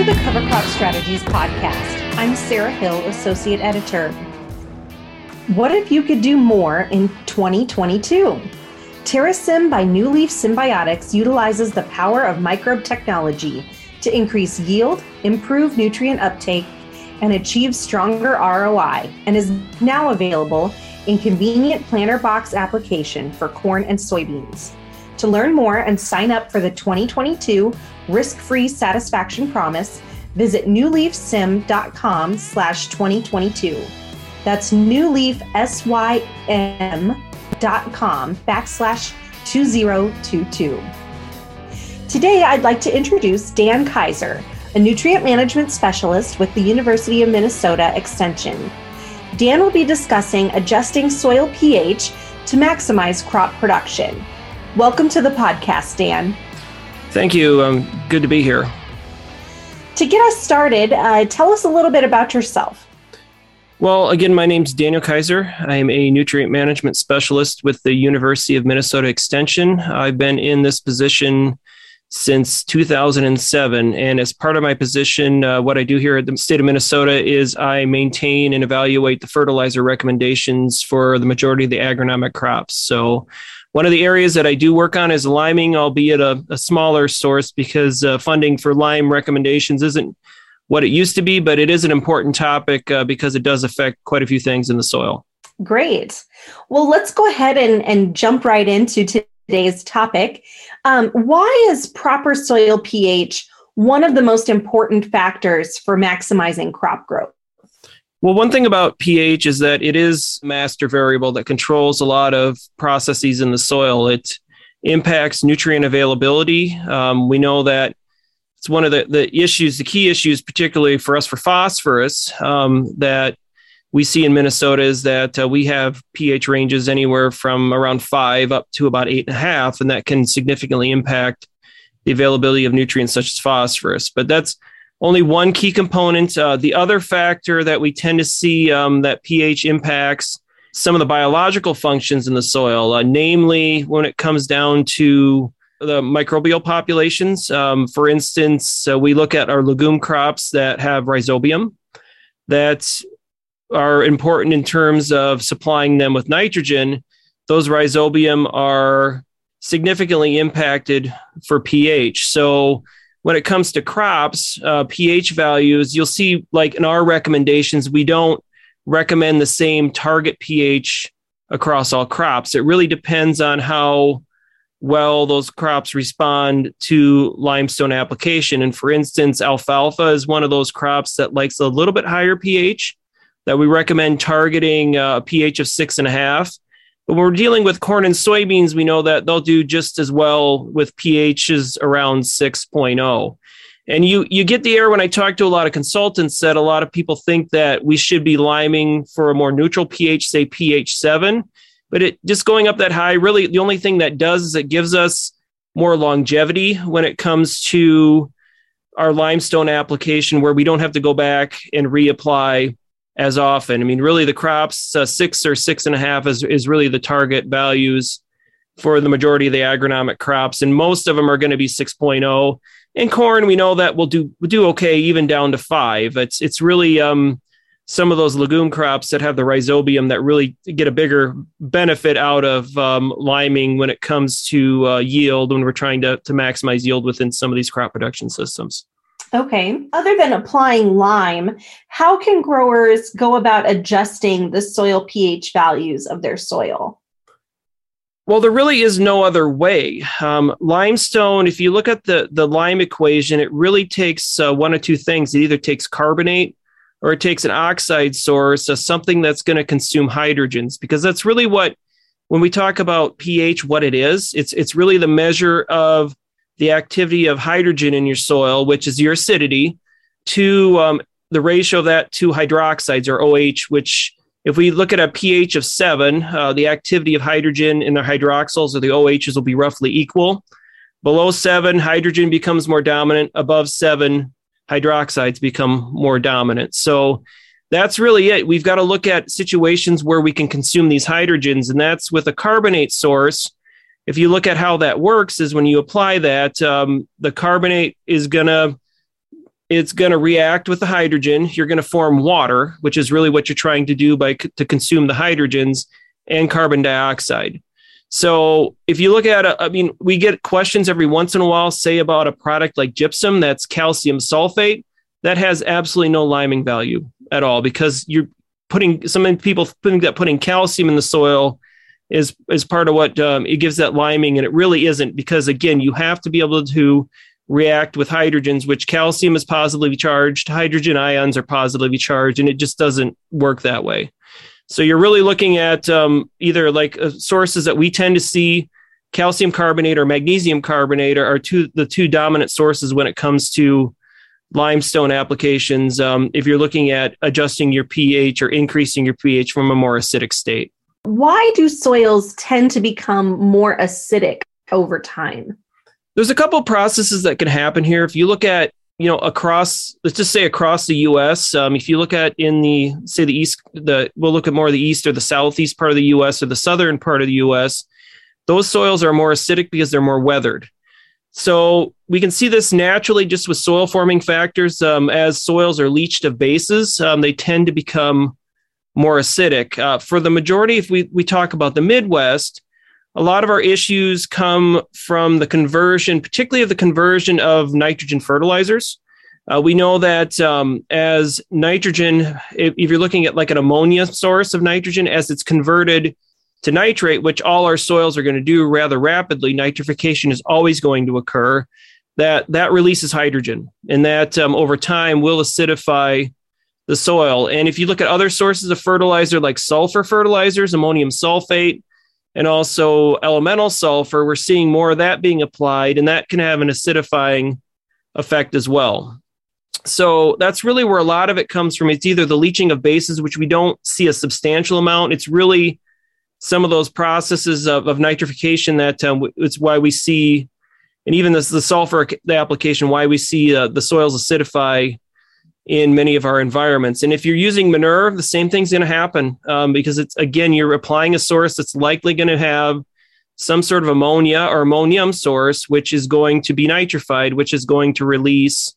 to the Cover Crop Strategies podcast. I'm Sarah Hill, Associate Editor. What if you could do more in 2022? TerraSym by New Leaf Symbiotics utilizes the power of microbe technology to increase yield, improve nutrient uptake, and achieve stronger ROI, and is now available in convenient planter box application for corn and soybeans. To learn more and sign up for the 2022 Risk-Free Satisfaction Promise, visit newleafsym.com/2022. That's newleafsym.com/2022. Today, I'd like to introduce Dan Kaiser, a nutrient management specialist with the University of Minnesota Extension. Dan will be discussing adjusting soil pH to maximize crop production. Welcome to the podcast, Dan. Thank you. Good to be here. To get us started, tell us a little bit about yourself. Well, again, my name's Daniel Kaiser. I am a nutrient management specialist with the University of Minnesota Extension. I've been in this position since 2007. And as part of my position, what I do here at the state of Minnesota is I maintain and evaluate the fertilizer recommendations for the majority of the agronomic crops. So one of the areas that I do work on is liming, albeit a smaller source, because funding for lime recommendations isn't what it used to be, but it is an important topic because it does affect quite a few things in the soil. Great. Well, let's go ahead and jump right into today's topic. Why is proper soil pH one of the most important factors for maximizing crop growth? Well, one thing about pH is that it is a master variable that controls a lot of processes in the soil. It impacts nutrient availability. We know that it's one of the issues, the key issues, particularly for us for phosphorus, that we see in Minnesota is that we have pH ranges anywhere from around 5 up to about 8.5, and that can significantly impact the availability of nutrients such as phosphorus. But that's only one key component. The other factor that we tend to see that pH impacts some of the biological functions in the soil, namely when it comes down to the microbial populations. For instance, we look at our legume crops that have rhizobium that are important in terms of supplying them with nitrogen. Those rhizobium are significantly impacted for pH. So when it comes to crops, pH values, you'll see like in our recommendations, we don't recommend the same target pH across all crops. It really depends on how well those crops respond to limestone application. And for instance, alfalfa is one of those crops that likes a little bit higher pH that we recommend targeting a pH of 6.5. But when we're dealing with corn and soybeans, we know that they'll do just as well with pHs around 6.0. And you get the air when I talk to a lot of consultants that a lot of people think that we should be liming for a more neutral pH, say pH 7. But it just going up that high, really the only thing that does is it gives us more longevity when it comes to our limestone application, where we don't have to go back and reapply as often. I mean, really the crops 6 or 6.5 is really the target values for the majority of the agronomic crops. And most of them are going to be 6.0. In corn, we know that we'll do okay, even down to 5. It's really some of those legume crops that have the rhizobium that really get a bigger benefit out of liming when it comes to yield, when we're trying to maximize yield within some of these crop production systems. Okay. Other than applying lime, how can growers go about adjusting the soil pH values of their soil? Well, there really is no other way. Limestone, if you look at the lime equation, it really takes one of two things. It either takes carbonate or it takes an oxide source, something that's going to consume hydrogens, because that's really what, when we talk about pH, what it is, it's really the measure of the activity of hydrogen in your soil, which is your acidity, to the ratio of that to hydroxides or OH, which if we look at a pH of 7, the activity of hydrogen in the hydroxyls or the OHs will be roughly equal. Below 7, hydrogen becomes more dominant. Above 7, hydroxides become more dominant. So that's really it. We've got to look at situations where we can consume these hydrogens, and that's with a carbonate source. If you look at how that works is when you apply that, the carbonate is going to It's going to react with the hydrogen. You're going to form water, which is really what you're trying to do to consume the hydrogens and carbon dioxide. So if you look at, we get questions every once in a while, say about a product like gypsum, that's calcium sulfate, that has absolutely no liming value at all, because you're putting, some people think that putting calcium in the soil is part of what it gives that liming, and it really isn't, because again, you have to be able to react with hydrogens, which calcium is positively charged, hydrogen ions are positively charged, and it just doesn't work that way. So you're really looking at either like sources that we tend to see, calcium carbonate or magnesium carbonate are the two dominant sources when it comes to limestone applications, if you're looking at adjusting your pH or increasing your pH from a more acidic state. Why do soils tend to become more acidic over time? There's a couple of processes that can happen here. If you look at, across the U.S., if you look at we'll look at more of the east or the southeast part of the U.S. or the southern part of the U.S., those soils are more acidic because they're more weathered. So we can see this naturally just with soil forming factors. As soils are leached of bases, they tend to become more acidic. For the majority, if we talk about the Midwest, a lot of our issues come from the conversion, particularly of the conversion of nitrogen fertilizers. We know that as nitrogen, if you're looking at like an ammonia source of nitrogen, as it's converted to nitrate, which all our soils are going to do rather rapidly, nitrification is always going to occur, that releases hydrogen. And that over time will acidify the soil. And if you look at other sources of fertilizer, like sulfur fertilizers, ammonium sulfate, and also elemental sulfur, we're seeing more of that being applied, and that can have an acidifying effect as well. So that's really where a lot of it comes from. It's either the leaching of bases, which we don't see a substantial amount. It's really some of those processes of nitrification that it's why we see, and even the sulfur application, why we see the soils acidify in many of our environments. And if you're using manure, the same thing's going to happen because it's, again, you're applying a source that's likely going to have some sort of ammonia or ammonium source, which is going to be nitrified, which is going to release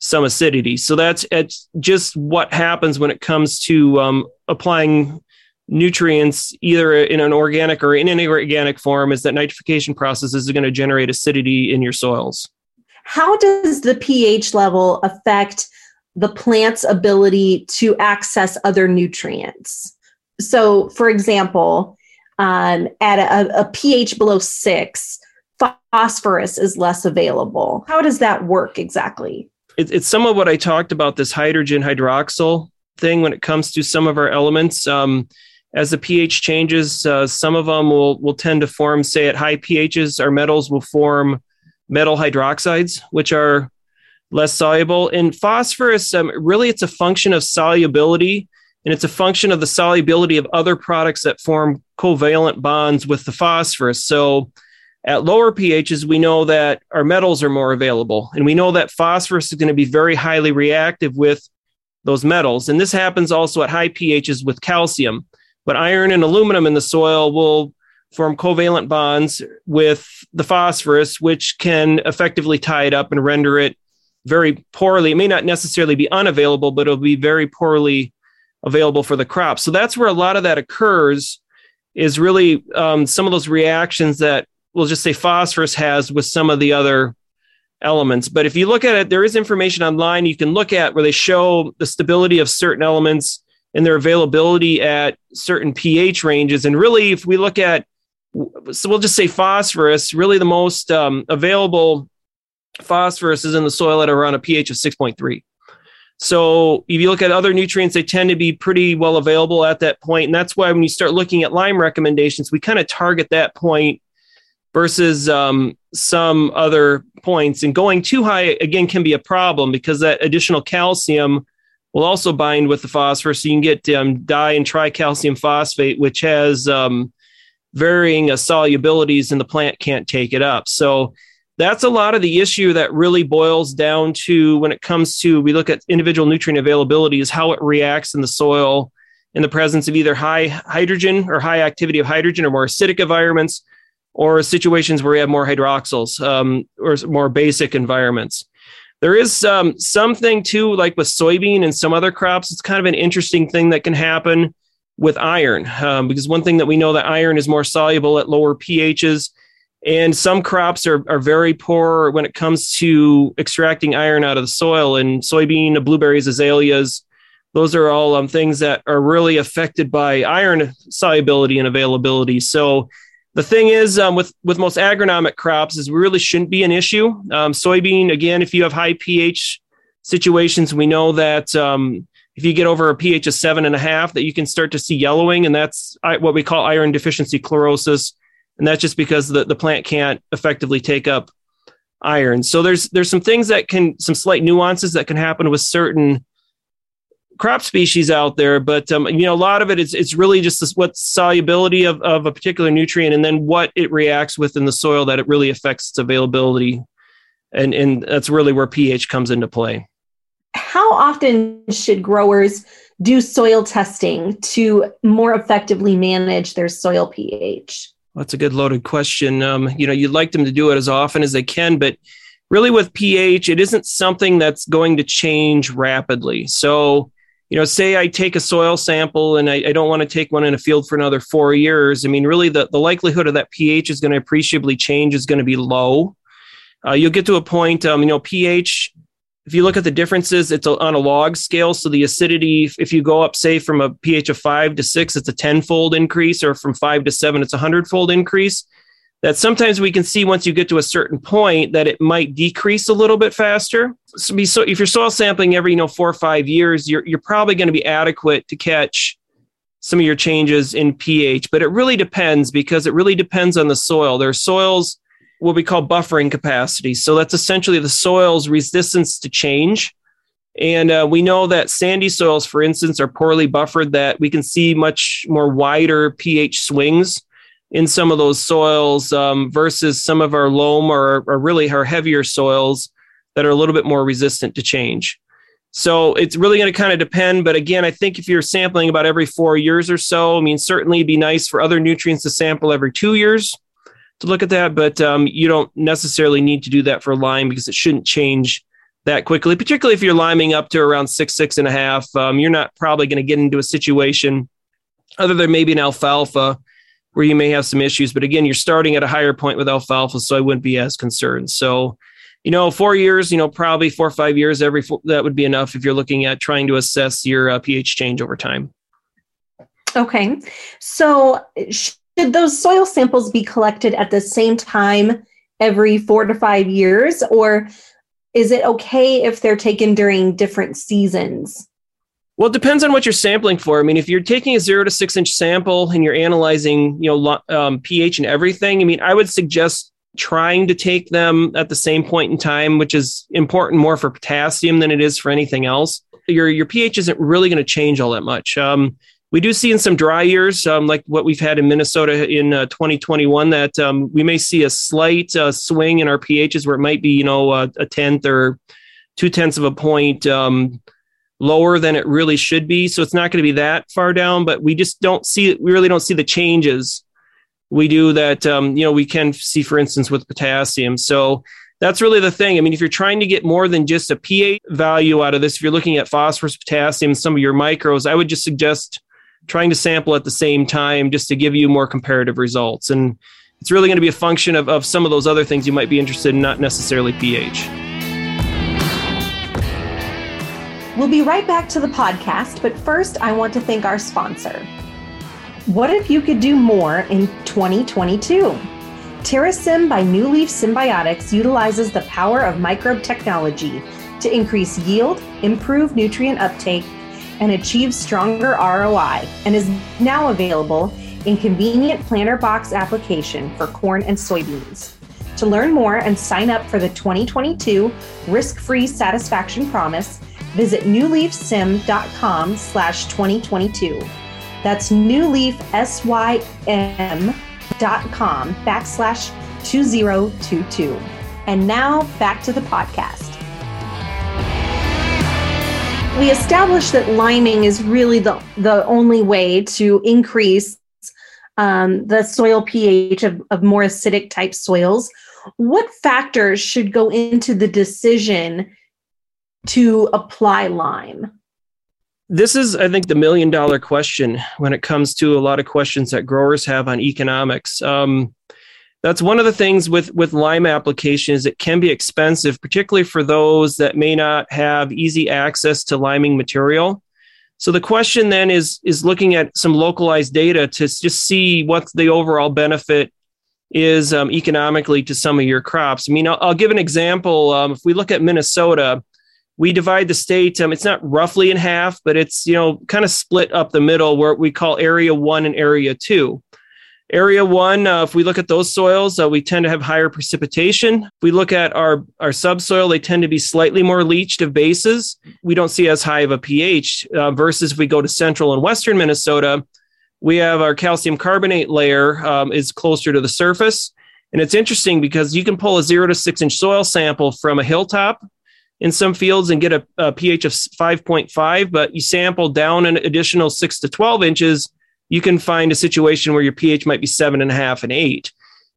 some acidity. So it's just what happens when it comes to applying nutrients, either in an organic or in an inorganic form, is that nitrification process is going to generate acidity in your soils. How does the pH level affect the plant's ability to access other nutrients? So for example, at a pH below 6, phosphorus is less available. How does that work exactly? It's some of what I talked about, this hydrogen hydroxyl thing when it comes to some of our elements. As the pH changes, some of them will tend to form, say at high pHs, our metals will form metal hydroxides, which are less soluble. And phosphorus, really, it's a function of solubility, and it's a function of the solubility of other products that form covalent bonds with the phosphorus. So at lower pHs, we know that our metals are more available, and we know that phosphorus is going to be very highly reactive with those metals. And this happens also at high pHs with calcium, but iron and aluminum in the soil will form covalent bonds with the phosphorus, which can effectively tie it up and render it very poorly. It may not necessarily be unavailable, but it'll be very poorly available for the crop. So that's where a lot of that occurs, is really some of those reactions that we'll just say phosphorus has with some of the other elements. But if you look at it, there is information online you can look at where they show the stability of certain elements and their availability at certain pH ranges. And really, if we look at, so we'll just say phosphorus, really the most available phosphorus is in the soil at around a pH of 6.3. So if you look at other nutrients, they tend to be pretty well available at that point. And that's why when you start looking at lime recommendations, we kind of target that point versus some other points. And going too high, again, can be a problem because that additional calcium will also bind with the phosphorus. So you can get di and tricalcium phosphate, which has varying solubilities, and the plant can't take it up. So that's a lot of the issue that really boils down to when it comes to, we look at individual nutrient availability, is how it reacts in the soil in the presence of either high hydrogen or high activity of hydrogen or more acidic environments, or situations where we have more hydroxyls or more basic environments. There is something too, like with soybean and some other crops, it's kind of an interesting thing that can happen with iron, because one thing that we know that iron is more soluble at lower pHs, and some crops are very poor when it comes to extracting iron out of the soil. And soybean, blueberries, azaleas, those are all things that are really affected by iron solubility and availability. So the thing is, with most agronomic crops, is really shouldn't be an issue. Soybean, again, if you have high pH situations, we know that if you get over a pH of 7.5, that you can start to see yellowing, and that's what we call iron deficiency chlorosis, and that's just because the plant can't effectively take up iron. So there's some things that can, some slight nuances that can happen with certain crop species out there, but a lot of it is, it's really just this, what solubility of a particular nutrient, and then what it reacts with in the soil that it really affects its availability, and that's really where pH comes into play. How often should growers do soil testing to more effectively manage their soil pH? Well, that's a good loaded question. You'd like them to do it as often as they can, but really with pH, it isn't something that's going to change rapidly. So, say I take a soil sample and I don't want to take one in a field for another 4 years. I mean, really the likelihood of that pH is going to appreciably change is going to be low. You'll get to a point, pH, if you look at the differences, it's on a log scale. So the acidity, if you go up, say, from a pH of 5 to 6, it's a 10-fold increase, or from 5 to 7, it's a 100-fold increase. That sometimes we can see once you get to a certain point that it might decrease a little bit faster. So if you're soil sampling every 4 or 5 years, you're probably going to be adequate to catch some of your changes in pH. But it really depends, because it really depends on the soil. There are soils, what we call buffering capacity. So that's essentially the soil's resistance to change. And we know that sandy soils, for instance, are poorly buffered, that we can see much more wider pH swings in some of those soils versus some of our loam or really our heavier soils that are a little bit more resistant to change. So it's really going to kind of depend. But again, I think if you're sampling about every 4 years or so, I mean, certainly it'd be nice for other nutrients to sample every 2 years to look at that. But you don't necessarily need to do that for lime, because it shouldn't change that quickly, particularly if you're liming up to around 6, 6.5. You're not probably going to get into a situation other than maybe an alfalfa where you may have some issues. But again, you're starting at a higher point with alfalfa, so I wouldn't be as concerned. So, 4 years, probably 4 or 5 years, that would be enough if you're looking at trying to assess your pH change over time. Okay. So should those soil samples be collected at the same time every 4 to 5 years, or is it okay if they're taken during different seasons? Well, it depends on what you're sampling for. I mean, if you're taking a 0 to 6 inch sample and you're analyzing, pH and everything, I mean, I would suggest trying to take them at the same point in time, which is important more for potassium than it is for anything else. Your pH isn't really going to change all that much. We do see in some dry years, like what we've had in Minnesota in 2021, that we may see a slight swing in our pHs where it might be, a tenth or 0.2 of a point lower than it really should be. So it's not going to be that far down, but we really don't see the changes we do that, we can see, for instance, with potassium. So that's really the thing. I mean, if you're trying to get more than just a pH value out of this, if you're looking at phosphorus, potassium, some of your micros, I would just suggest trying to sample at the same time just to give you more comparative results. And it's really going to be a function of some of those other things you might be interested in, not necessarily pH. We'll be right back to the podcast, but first I want to thank our sponsor. What if you could do more in 2022? TerraSym by New Leaf Symbiotics utilizes the power of microbe technology to increase yield, improve nutrient uptake, and achieve stronger ROI, and is now available in convenient planter box application for corn and soybeans. To learn more and sign up for the 2022 Risk-Free Satisfaction Promise, visit newleafsym.com/2022. That's newleafsym.com/2022. And now back to the podcast. We established that liming is really the only way to increase the soil pH of more acidic type soils. What factors should go into the decision to apply Lyme? This is, I think, the million-dollar question when it comes to a lot of questions that growers have on economics. That's one of the things with Lyme applications. It can be expensive, particularly for those that may not have easy access to liming material. So the question then is looking at some localized data to just see what the overall benefit is economically to some of your crops. I mean, I'll give an example. If we look at Minnesota, we divide the state. It's not roughly in half, but it's, kind of split up the middle where we call Area 1 and Area 2. Area 1, if we look at those soils, we tend to have higher precipitation. If we look at our subsoil, they tend to be slightly more leached of bases. We don't see as high of a pH versus if we go to central and western Minnesota, we have our calcium carbonate layer is closer to the surface. And it's interesting because you can pull a 0 to 6 inch soil sample from a hilltop in some fields and get a pH of 5.5, but you sample down an additional 6 to 12 inches, you can find a situation where your pH might be 7.5 and 8.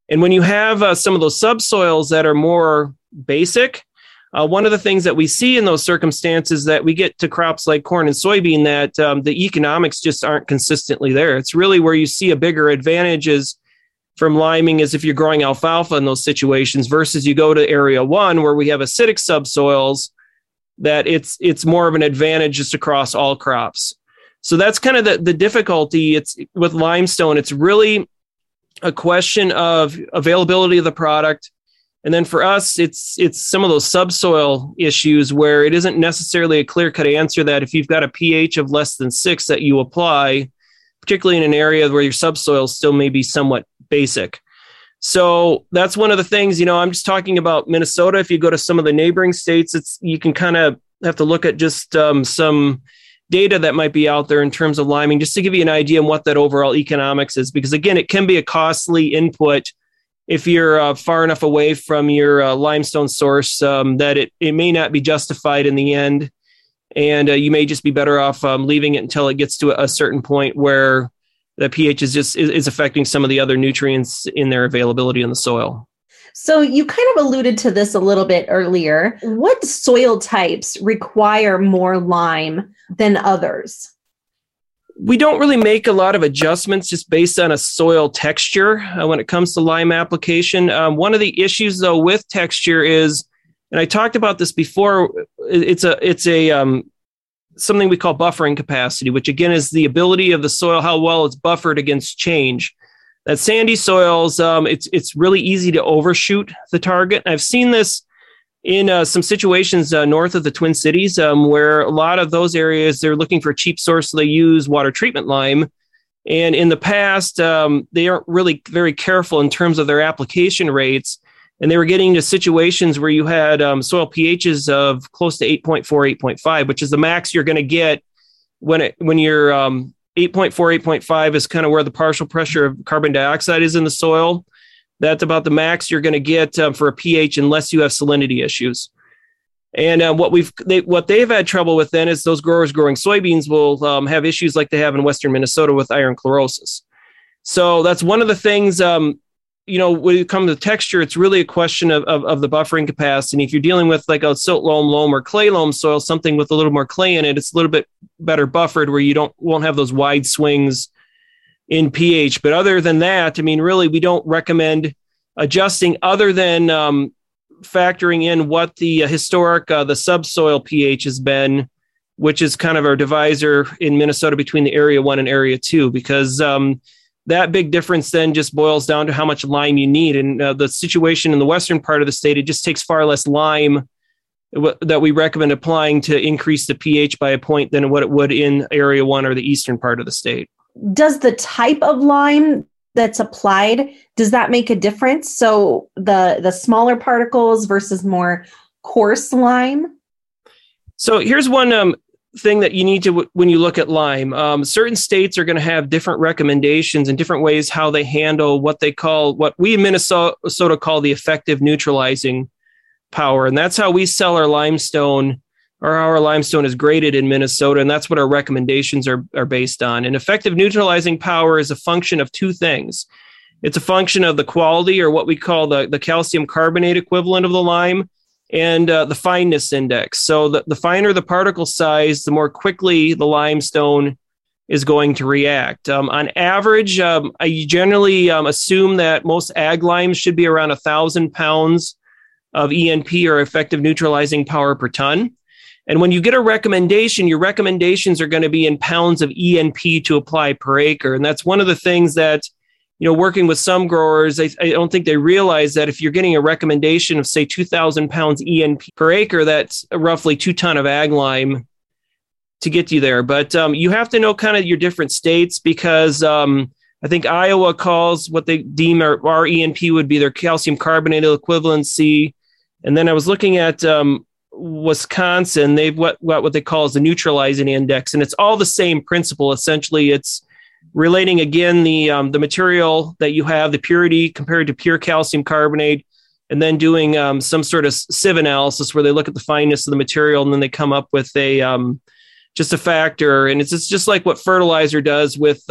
And when you have some of those subsoils that are more basic, one of the things that we see in those circumstances that we get to crops like corn and soybean that the economics just aren't consistently there. It's really where you see a bigger advantages from liming is if you're growing alfalfa in those situations versus you go to Area 1 where we have acidic subsoils that it's more of an advantage just across all crops. So that's kind of the difficulty. It's with limestone. It's really a question of availability of the product. And then for us, it's some of those subsoil issues where it isn't necessarily a clear-cut answer that if you've got a pH of less than 6 that you apply, particularly in an area where your subsoil still may be somewhat basic. So that's one of the things, I'm just talking about Minnesota. If you go to some of the neighboring states, you can kind of have to look at just some data that might be out there in terms of liming, just to give you an idea on what that overall economics is. Because again, it can be a costly input if you're far enough away from your limestone source that it may not be justified in the end. And you may just be better off leaving it until it gets to a certain point where the pH is affecting some of the other nutrients in their availability in the soil. So you kind of alluded to this a little bit earlier. What soil types require more lime than others? We don't really make a lot of adjustments just based on a soil texture when it comes to lime application. One of the issues, though, with texture is, and I talked about this before, it's something we call buffering capacity, which again is the ability of the soil, how well it's buffered against change. That sandy soils, it's really easy to overshoot the target. I've seen this in some situations north of the Twin Cities where a lot of those areas, they're looking for a cheap source. So they use water treatment lime. And in the past, they aren't really very careful in terms of their application rates. And they were getting to situations where you had soil pHs of close to 8.4, 8.5, which is the max you're going to get when you're 8.4, 8.5 is kind of where the partial pressure of carbon dioxide is in the soil. That's about the max you're going to get for a pH unless you have salinity issues. And what they've had trouble with then is those growers growing soybeans will have issues like they have in Western Minnesota with iron chlorosis. So that's one of the things, when it comes to texture, it's really a question of the buffering capacity. And if you're dealing with like a silt loam or clay loam soil, something with a little more clay in it, it's a little bit better buffered where you won't have those wide swings in pH. But other than that, really, we don't recommend adjusting other than factoring in what the historic, the subsoil pH has been, which is kind of our divisor in Minnesota between the Area 1 and Area 2, because that big difference then just boils down to how much lime you need. And the situation in the western part of the state, it just takes far less lime that we recommend applying to increase the pH by a point than what it would in Area 1 or the eastern part of the state. Does the type of lime that's applied, does that make a difference? So the smaller particles versus more coarse lime? So here's one thing that you need to, when you look at lime, certain states are going to have different recommendations and different ways how they handle what we in Minnesota call the effective neutralizing power. And that's how we sell our limestone, or our limestone is graded in Minnesota, and that's what our recommendations are based on. And effective neutralizing power is a function of two things. It's a function of the quality, or what we call the calcium carbonate equivalent of the lime, and the fineness index. So the finer the particle size, the more quickly the limestone is going to react. On average, I generally assume that most ag limes should be around 1,000 pounds of ENP, or effective neutralizing power, per ton. And when you get a recommendation, your recommendations are going to be in pounds of ENP to apply per acre. And that's one of the things that, you know, working with some growers, I don't think they realize that if you're getting a recommendation of, say, 2,000 pounds ENP per acre, that's roughly 2 tons of ag lime to get you there. But you have to know kind of your different states, because I think Iowa calls what they deem our ENP would be their calcium carbonate equivalency. And then I was looking at Wisconsin, they've what they call is the neutralizing index. And it's all the same principle. Essentially, it's relating, again, the material that you have, the purity compared to pure calcium carbonate, and then doing some sort of sieve analysis where they look at the fineness of the material, and then they come up with a factor. And it's just like what fertilizer does with,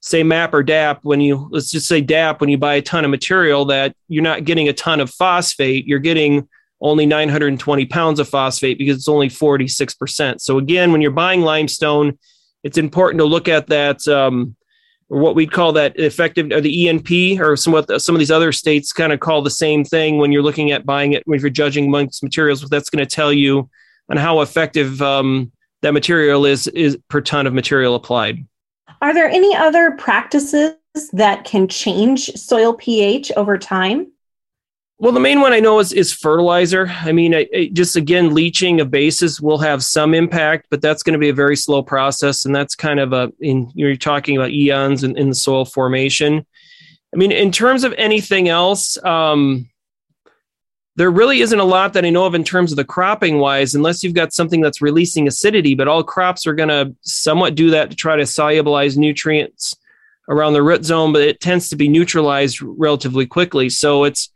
say, MAP or DAP. Let's just say DAP, when you buy a ton of material, that you're not getting a ton of phosphate, you're getting only 920 pounds of phosphate, because it's only 46%. So again, when you're buying limestone, it's important to look at that, what we'd call that effective, or the ENP, or some of these other states kind of call the same thing when you're looking at buying it, when you're judging amongst materials. That's going to tell you on how effective that material is per ton of material applied. Are there any other practices that can change soil pH over time? Well, the main one I know is fertilizer. I mean, just again, leaching of bases will have some impact, but that's going to be a very slow process. And that's kind of you're talking about eons in the soil formation. I mean, in terms of anything else, there really isn't a lot that I know of in terms of the cropping wise, unless you've got something that's releasing acidity, but all crops are going to somewhat do that to try to solubilize nutrients around the root zone, but it tends to be neutralized relatively quickly. So it's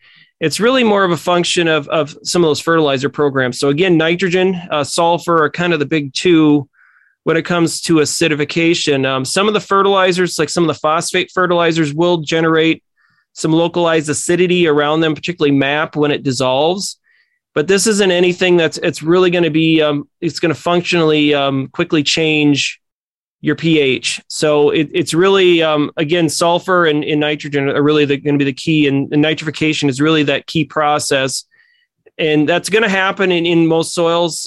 really more of a function of some of those fertilizer programs. So again, nitrogen, sulfur are kind of the big two when it comes to acidification. Some of the fertilizers, like some of the phosphate fertilizers, will generate some localized acidity around them, particularly MAP when it dissolves. But this isn't anything it's really going to be, it's going to functionally quickly change your pH. So it's really, again, sulfur and nitrogen are really going to be the key, and nitrification is really that key process. And that's going to happen in most soils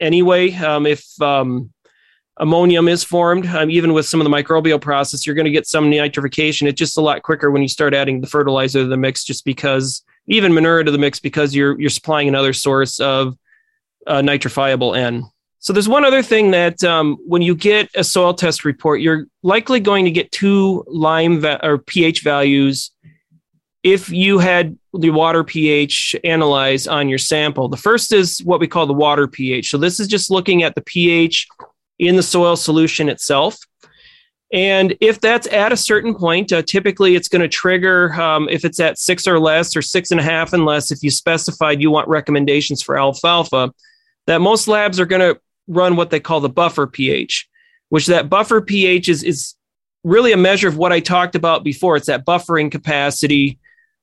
anyway. If ammonium is formed, even with some of the microbial process, you're going to get some nitrification. It's just a lot quicker when you start adding the fertilizer to the mix, just because, even manure to the mix, because you're supplying another source of nitrifiable N. So there's one other thing that when you get a soil test report, you're likely going to get two lime or pH values if you had the water pH analyzed on your sample. The first is what we call the water pH. So this is just looking at the pH in the soil solution itself. And if that's at a certain point, typically it's going to trigger, if it's at 6 or less, or 6.5 and less, if you specified you want recommendations for alfalfa, that most labs are going to run what they call the buffer pH, which that buffer pH is really a measure of what I talked about before. It's that buffering capacity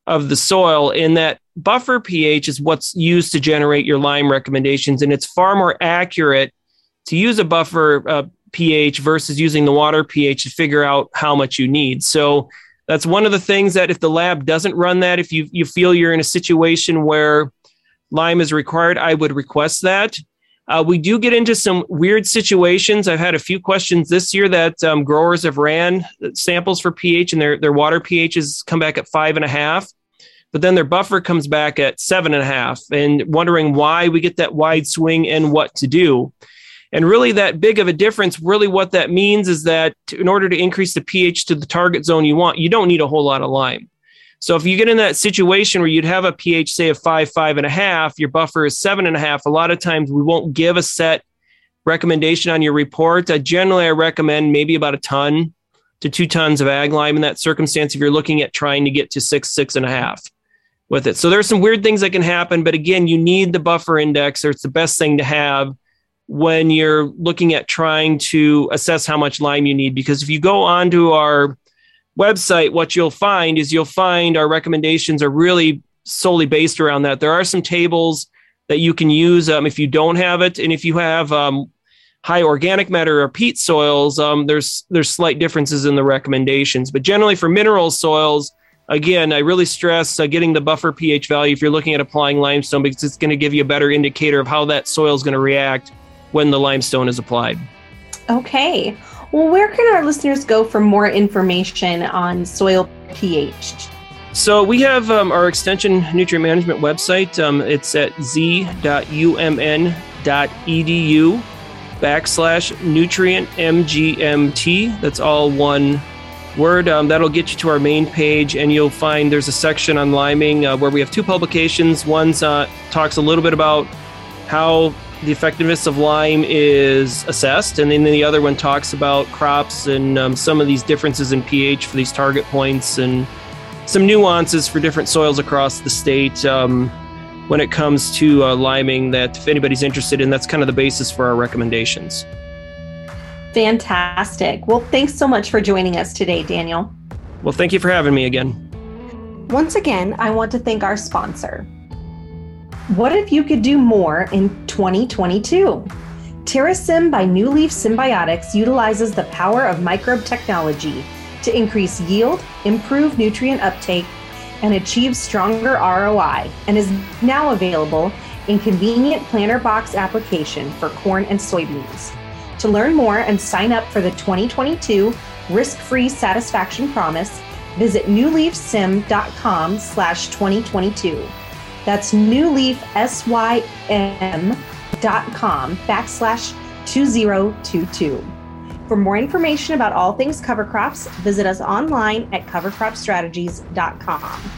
of the soil, and that buffer pH is what's used to generate your lime recommendations. And it's far more accurate to use a buffer pH versus using the water pH to figure out how much you need. So that's one of the things that if the lab doesn't run that, if you feel you're in a situation where lime is required, I would request that. We do get into some weird situations. I've had a few questions this year that growers have ran samples for pH, and their water pH has come back at 5.5, but then their buffer comes back at 7.5, and wondering why we get that wide swing and what to do. And really that big of a difference, really what that means is that in order to increase the pH to the target zone you want, you don't need a whole lot of lime. So if you get in that situation where you'd have a pH, say, of 5, 5.5, your buffer is 7.5, a lot of times we won't give a set recommendation on your report. Generally, I recommend maybe about 1 to 2 tons of ag lime in that circumstance if you're looking at trying to get to 6, 6.5 with it. So there's some weird things that can happen, but again, you need the buffer index, or it's the best thing to have when you're looking at trying to assess how much lime you need. Because if you go onto our website, what you'll find our recommendations are really solely based around that. There are some tables that you can use if you don't have it. And if you have high organic matter or peat soils, there's slight differences in the recommendations. But generally for mineral soils, again, I really stress getting the buffer pH value if you're looking at applying limestone, because it's going to give you a better indicator of how that soil is going to react when the limestone is applied. Okay. Well, where can our listeners go for more information on soil pH? So we have our Extension Nutrient Management website. It's at z.umn.edu /nutrient MGMT. That's all one word. That'll get you to our main page, and you'll find there's a section on liming where we have two publications. One talks a little bit about how the effectiveness of lime is assessed, and then the other one talks about crops and some of these differences in pH for these target points and some nuances for different soils across the state when it comes to liming, that if anybody's interested in, that's kind of the basis for our recommendations. Fantastic. Well, thanks so much for joining us today, Daniel. Well, thank you for having me again. Once again, I want to thank our sponsor. What if you could do more in 2022? TerraSym by New Leaf Symbiotics utilizes the power of microbe technology to increase yield, improve nutrient uptake, and achieve stronger ROI, and is now available in convenient planter box application for corn and soybeans. To learn more and sign up for the 2022 Risk-Free Satisfaction Promise, visit newleafsym.com/2022. That's newleafsym.com/2022. For more information about all things cover crops, visit us online at covercropstrategies.com.